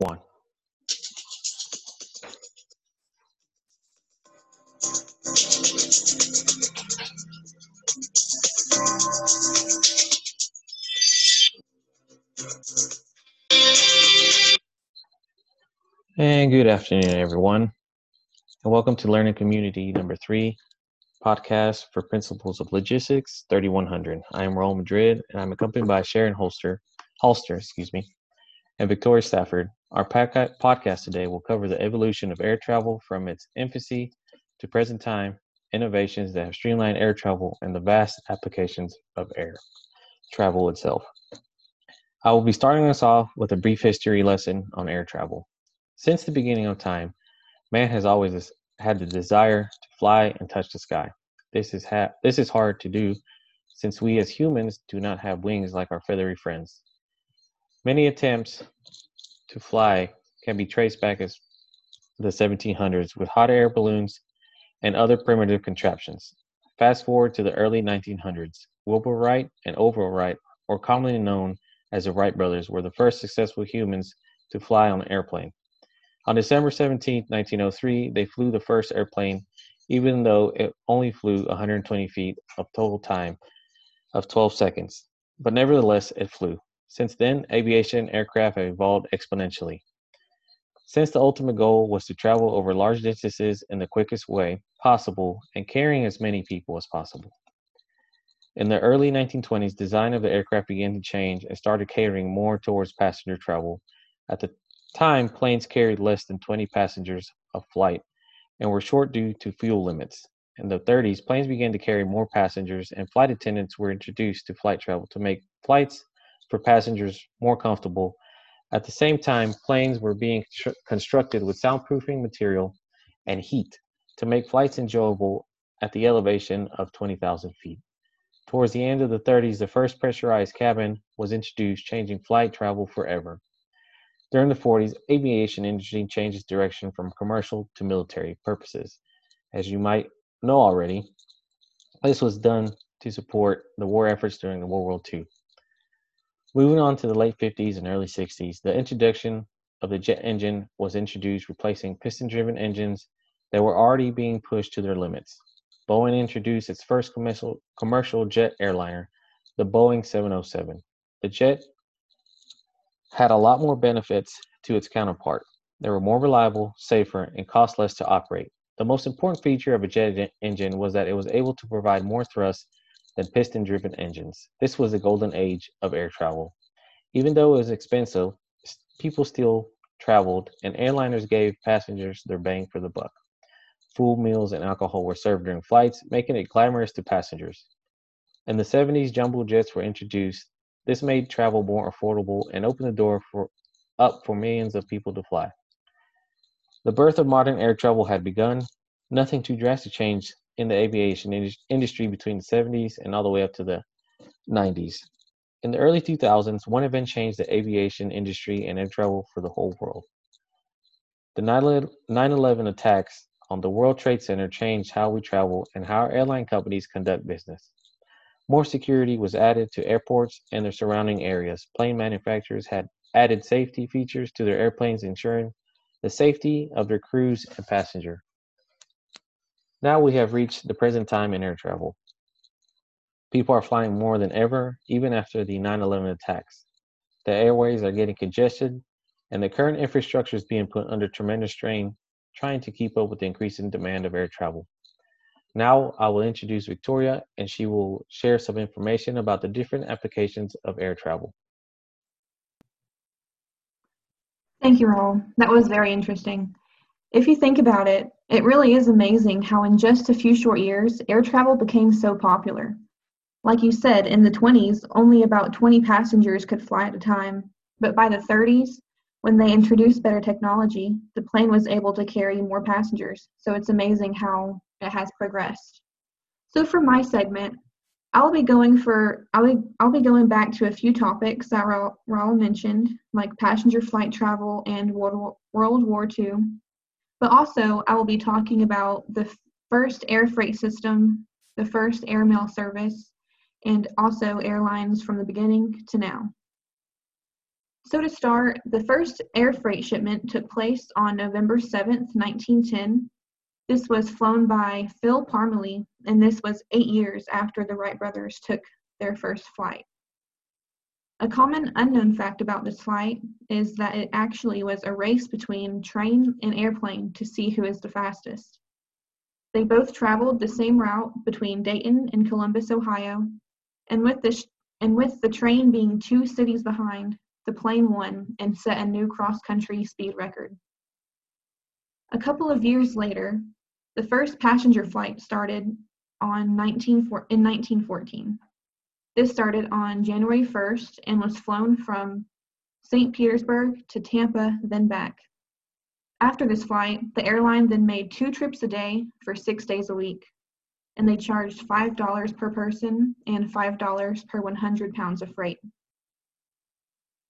one. And good afternoon, everyone, and welcome to Learning Community number 3, podcast for Principles of Logistics 3100. I am Raul Madrid, and I'm accompanied by Sharon Holster, and Victoria Stafford. Our podcast today will cover the evolution of air travel from its infancy to present time, innovations that have streamlined air travel, and the vast applications of air travel itself. I will be starting us off with a brief history lesson on air travel. Since the beginning of time, man has always had the desire to fly and touch the sky. This is hard to do since we as humans do not have wings like our feathery friends. Many attempts to fly can be traced back as the 1700s with hot air balloons and other primitive contraptions. Fast forward to the early 1900s, Wilbur Wright and Orville Wright, or commonly known as the Wright brothers, were the first successful humans to fly on an airplane. On December 17, 1903, they flew the first airplane, even though it only flew 120 feet of total time of 12 seconds. But nevertheless, it flew. Since then, aviation aircraft have evolved exponentially. Since the ultimate goal was to travel over large distances in the quickest way possible and carrying as many people as possible. In the early 1920s, design of the aircraft began to change and started catering more towards passenger travel. At the time, planes carried less than 20 passengers a flight and were short due to fuel limits. In the 30s, planes began to carry more passengers, and flight attendants were introduced to flight travel to make flights for passengers more comfortable. At the same time, planes were being constructed with soundproofing material and heat to make flights enjoyable at the elevation of 20,000 feet. Towards the end of the 30s, the first pressurized cabin was introduced, changing flight travel forever. During the 40s, aviation industry changes direction from commercial to military purposes. As you might know already, this was done to support the war efforts during World War II. Moving on to the late 50s and early 60s, the introduction of the jet engine was introduced, replacing piston-driven engines that were already being pushed to their limits. Boeing introduced its first commercial jet airliner, the Boeing 707. The jet had a lot more benefits to its counterpart. They were more reliable, safer, and cost less to operate. The most important feature of a jet engine was that it was able to provide more thrust than piston-driven engines. This was the golden age of air travel. Even though it was expensive, people still traveled, and airliners gave passengers their bang for the buck. Food, meals, and alcohol were served during flights, making it glamorous to passengers. In the 70s, jumbo jets were introduced. This made travel more affordable and opened the door for millions of people to fly. The birth of modern air travel had begun. Nothing too drastic changed in the aviation industry between the 70s and all the way up to the 90s. In the early 2000s, one event changed the aviation industry and air travel for the whole world. The 9/11 attacks on the World Trade Center changed how we travel and how airline companies conduct business. More security was added to airports and their surrounding areas. Plane manufacturers had added safety features to their airplanes, ensuring the safety of their crews and passenger. Now we have reached the present time in air travel. People are flying more than ever, even after the 9/11 attacks. The airways are getting congested, and the current infrastructure is being put under tremendous strain, trying to keep up with the increasing demand of air travel. Now I will introduce Victoria, and she will share some information about the different applications of air travel. Thank you, Raul. That was very interesting. If you think about it, it really is amazing how in just a few short years, air travel became so popular. Like you said, in the 20s, only about 20 passengers could fly at a time. But by the 30s, when they introduced better technology, the plane was able to carry more passengers. So it's amazing how it has progressed. So for my segment, I'll be going back to a few topics that Raul mentioned, like passenger flight travel and World War II. But also, I will be talking about the first air freight system, the first airmail service, and also airlines from the beginning to now. So to start, the first air freight shipment took place on November 7th, 1910. This was flown by Phil Parmalee, and this was 8 years after the Wright brothers took their first flight. A common unknown fact about this flight is that it actually was a race between train and airplane to see who is the fastest. They both traveled the same route between Dayton and Columbus, Ohio, and with the train being two cities behind, the plane won and set a new cross-country speed record. A couple of years later, the first passenger flight started in 1914. This started on January 1st and was flown from St. Petersburg to Tampa, then back. After this flight, the airline then made 2 trips a day for 6 days a week, and they charged $5 per person and $5 per 100 pounds of freight.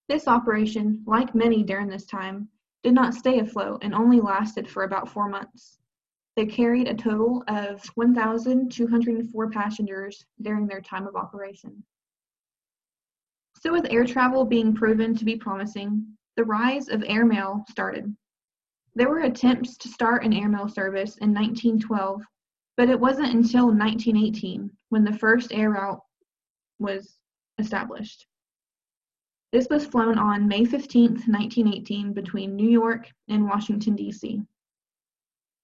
This operation, like many during this time, did not stay afloat and only lasted for about 4 months. They carried a total of 1,204 passengers during their time of operation. So with air travel being proven to be promising, the rise of airmail started. There were attempts to start an airmail service in 1912, but it wasn't until 1918 when the first air route was established. This was flown on May 15th, 1918 between New York and Washington, D.C.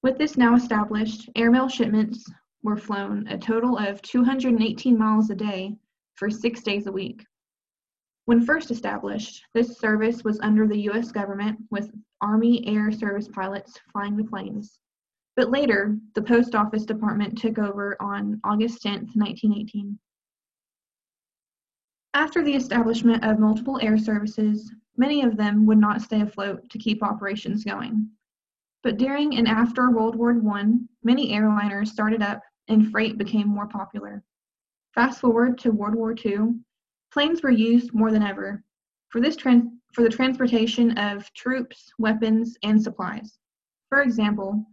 With this now established, airmail shipments were flown a total of 218 miles a day for 6 days a week. When first established, this service was under the U.S. government with Army Air Service pilots flying the planes. But later, the Post Office Department took over on August 10th, 1918. After the establishment of multiple air services, many of them would not stay afloat to keep operations going. But during and after World War I, many airliners started up and freight became more popular. Fast forward to World War II, planes were used more than ever for the transportation of troops, weapons, and supplies. For example,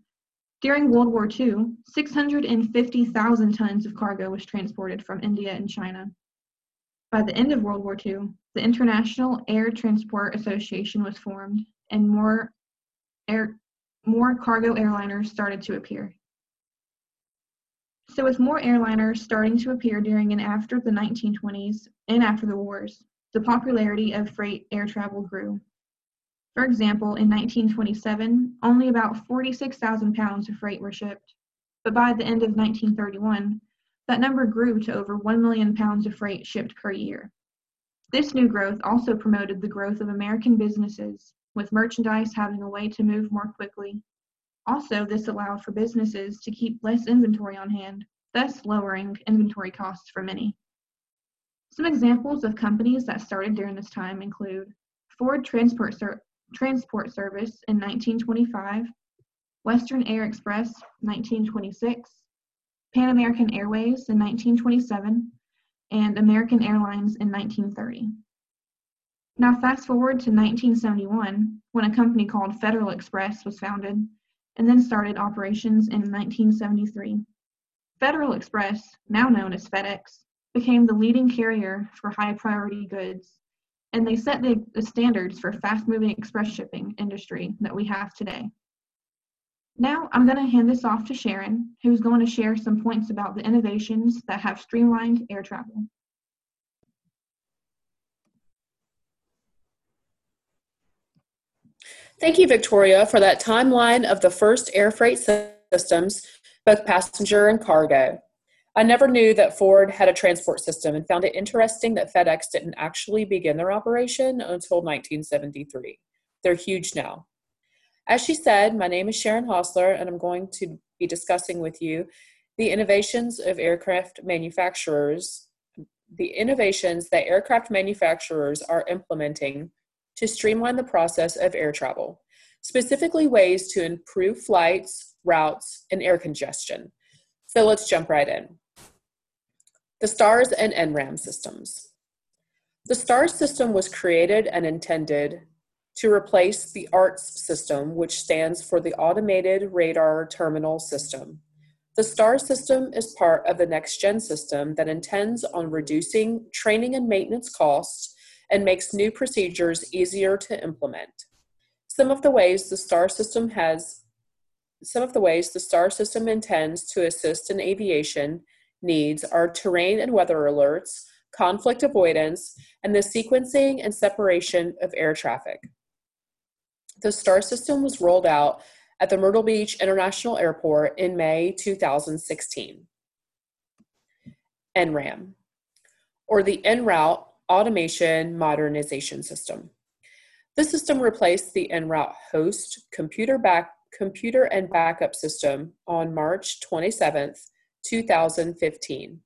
during World War II, 650,000 tons of cargo was transported from India and China. By the end of World War II, the International Air Transport Association was formed and more cargo airliners started to appear. So with more airliners starting to appear during and after the 1920s and after the wars, the popularity of freight air travel grew. For example, in 1927, only about 46,000 pounds of freight were shipped, but by the end of 1931, that number grew to over 1 million pounds of freight shipped per year. This new growth also promoted the growth of American businesses, with merchandise having a way to move more quickly. Also, this allowed for businesses to keep less inventory on hand, thus lowering inventory costs for many. Some examples of companies that started during this time include Ford Transport Service in 1925, Western Air Express 1926, Pan American Airways in 1927, and American Airlines in 1930. Now fast forward to 1971, when a company called Federal Express was founded and then started operations in 1973. Federal Express, now known as FedEx, became the leading carrier for high-priority goods, and they set the standards for fast-moving express shipping industry that we have today. Now I'm going to hand this off to Sharon, who's going to share some points about the innovations that have streamlined air travel. Thank you, Victoria, for that timeline of the first air freight systems, both passenger and cargo. I never knew that Ford had a transport system and found it interesting that FedEx didn't actually begin their operation until 1973. They're huge now. As she said, my name is Sharon Holster, and I'm going to be discussing with you the innovations that aircraft manufacturers are implementing to streamline the process of air travel, specifically ways to improve flights, routes, and air congestion. So let's jump right in. The STARS and NRAM systems. The STARS system was created and intended to replace the ARTS system, which stands for the Automated Radar Terminal System. The STARS system is part of the next-gen system that intends on reducing training and maintenance costs and makes new procedures easier to implement. Some of the ways the STAR system intends to assist in aviation needs are terrain and weather alerts, conflict avoidance, and the sequencing and separation of air traffic. The STAR system was rolled out at the Myrtle Beach International Airport in May 2016. NRAM, or the EnRoute Automation Modernization System. The system replaced the EnRoute host computer and backup system on March 27, 2015.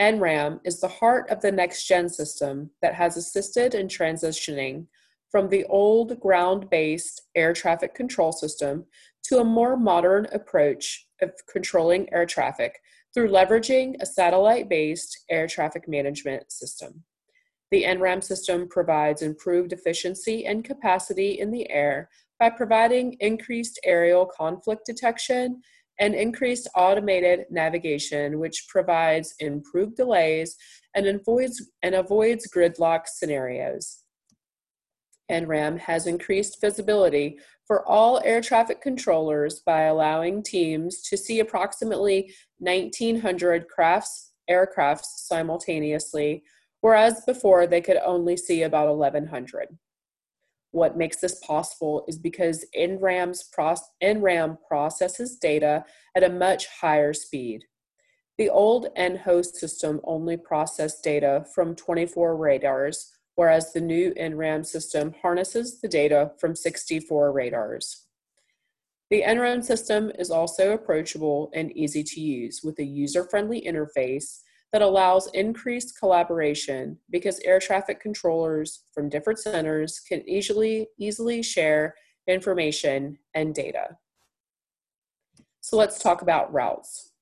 NRAM is the heart of the next-gen system that has assisted in transitioning from the old ground-based air traffic control system to a more modern approach of controlling air traffic through leveraging a satellite-based air traffic management system. The NRAM system provides improved efficiency and capacity in the air by providing increased aerial conflict detection and increased automated navigation, which provides improved delays and avoids gridlock scenarios. NRAM has increased visibility for all air traffic controllers by allowing teams to see approximately 1,900 aircrafts simultaneously, whereas before they could only see about 1,100. What makes this possible is because NRAM processes data at a much higher speed. The old N-host system only processed data from 24 radars, whereas the new NRAM system harnesses the data from 64 radars. The NRAM system is also approachable and easy to use, with a user-friendly interface that allows increased collaboration because air traffic controllers from different centers can easily share information and data. So let's talk about routes.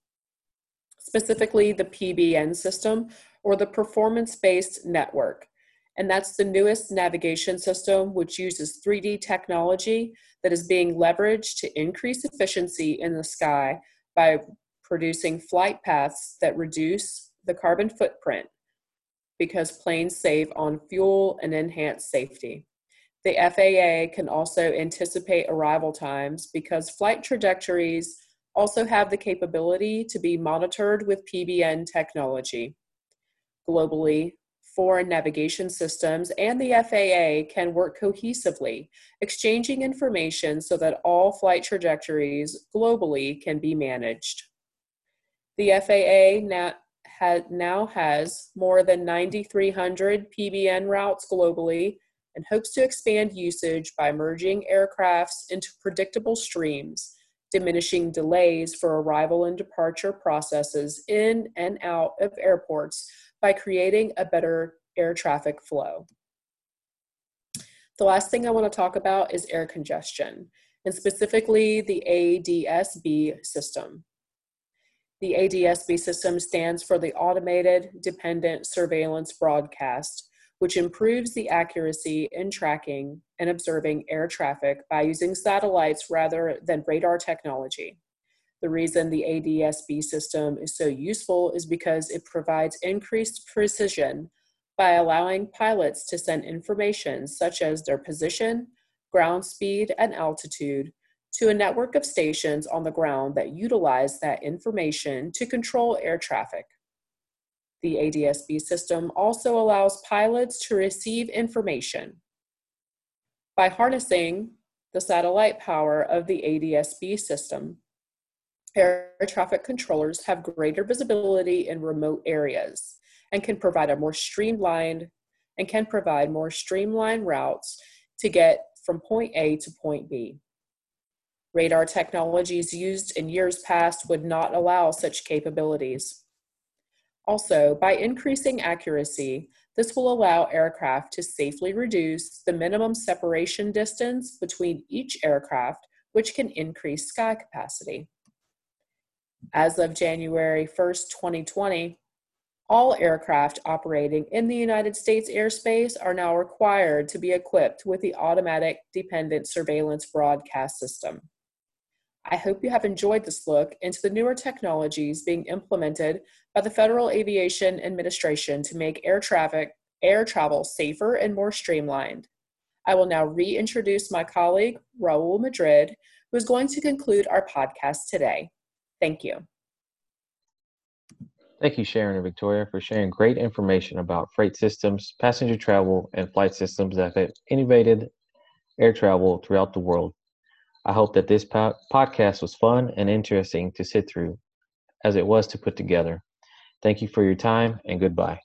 Specifically, the PBN system, or the Performance-Based Network, and that's the newest navigation system, which uses 3D technology that is being leveraged to increase efficiency in the sky by producing flight paths that reduce the carbon footprint because planes save on fuel and enhance safety. The FAA can also anticipate arrival times because flight trajectories also have the capability to be monitored with PBN technology. Globally, foreign navigation systems and the FAA can work cohesively, exchanging information so that all flight trajectories globally can be managed. The FAA now has more than 9,300 PBN routes globally and hopes to expand usage by merging aircrafts into predictable streams, diminishing delays for arrival and departure processes in and out of airports by creating a better air traffic flow. The last thing I want to talk about is air congestion, and specifically the ADS-B system. The ADS-B system stands for the Automated Dependent Surveillance Broadcast, which improves the accuracy in tracking and observing air traffic by using satellites rather than radar technology. The reason the ADS-B system is so useful is because it provides increased precision by allowing pilots to send information such as their position, ground speed, and altitude to a network of stations on the ground that utilize that information to control air traffic. The ADS-B system also allows pilots to receive information. By harnessing the satellite power of the ADS-B system, air traffic controllers have greater visibility in remote areas and can provide more streamlined routes to get from point A to point B. Radar technologies used in years past would not allow such capabilities. Also, by increasing accuracy, this will allow aircraft to safely reduce the minimum separation distance between each aircraft, which can increase sky capacity. As of January 1, 2020, all aircraft operating in the United States airspace are now required to be equipped with the Automatic Dependent Surveillance Broadcast System. I hope you have enjoyed this look into the newer technologies being implemented by the Federal Aviation Administration to make air traffic air travel safer and more streamlined. I will now reintroduce my colleague, Raul Madrid, who is going to conclude our podcast today. Thank you. Thank you, Sharon and Victoria, for sharing great information about freight systems, passenger travel, and flight systems that have innovated air travel throughout the world. I hope that this podcast was fun and interesting to sit through as it was to put together. Thank you for your time and goodbye.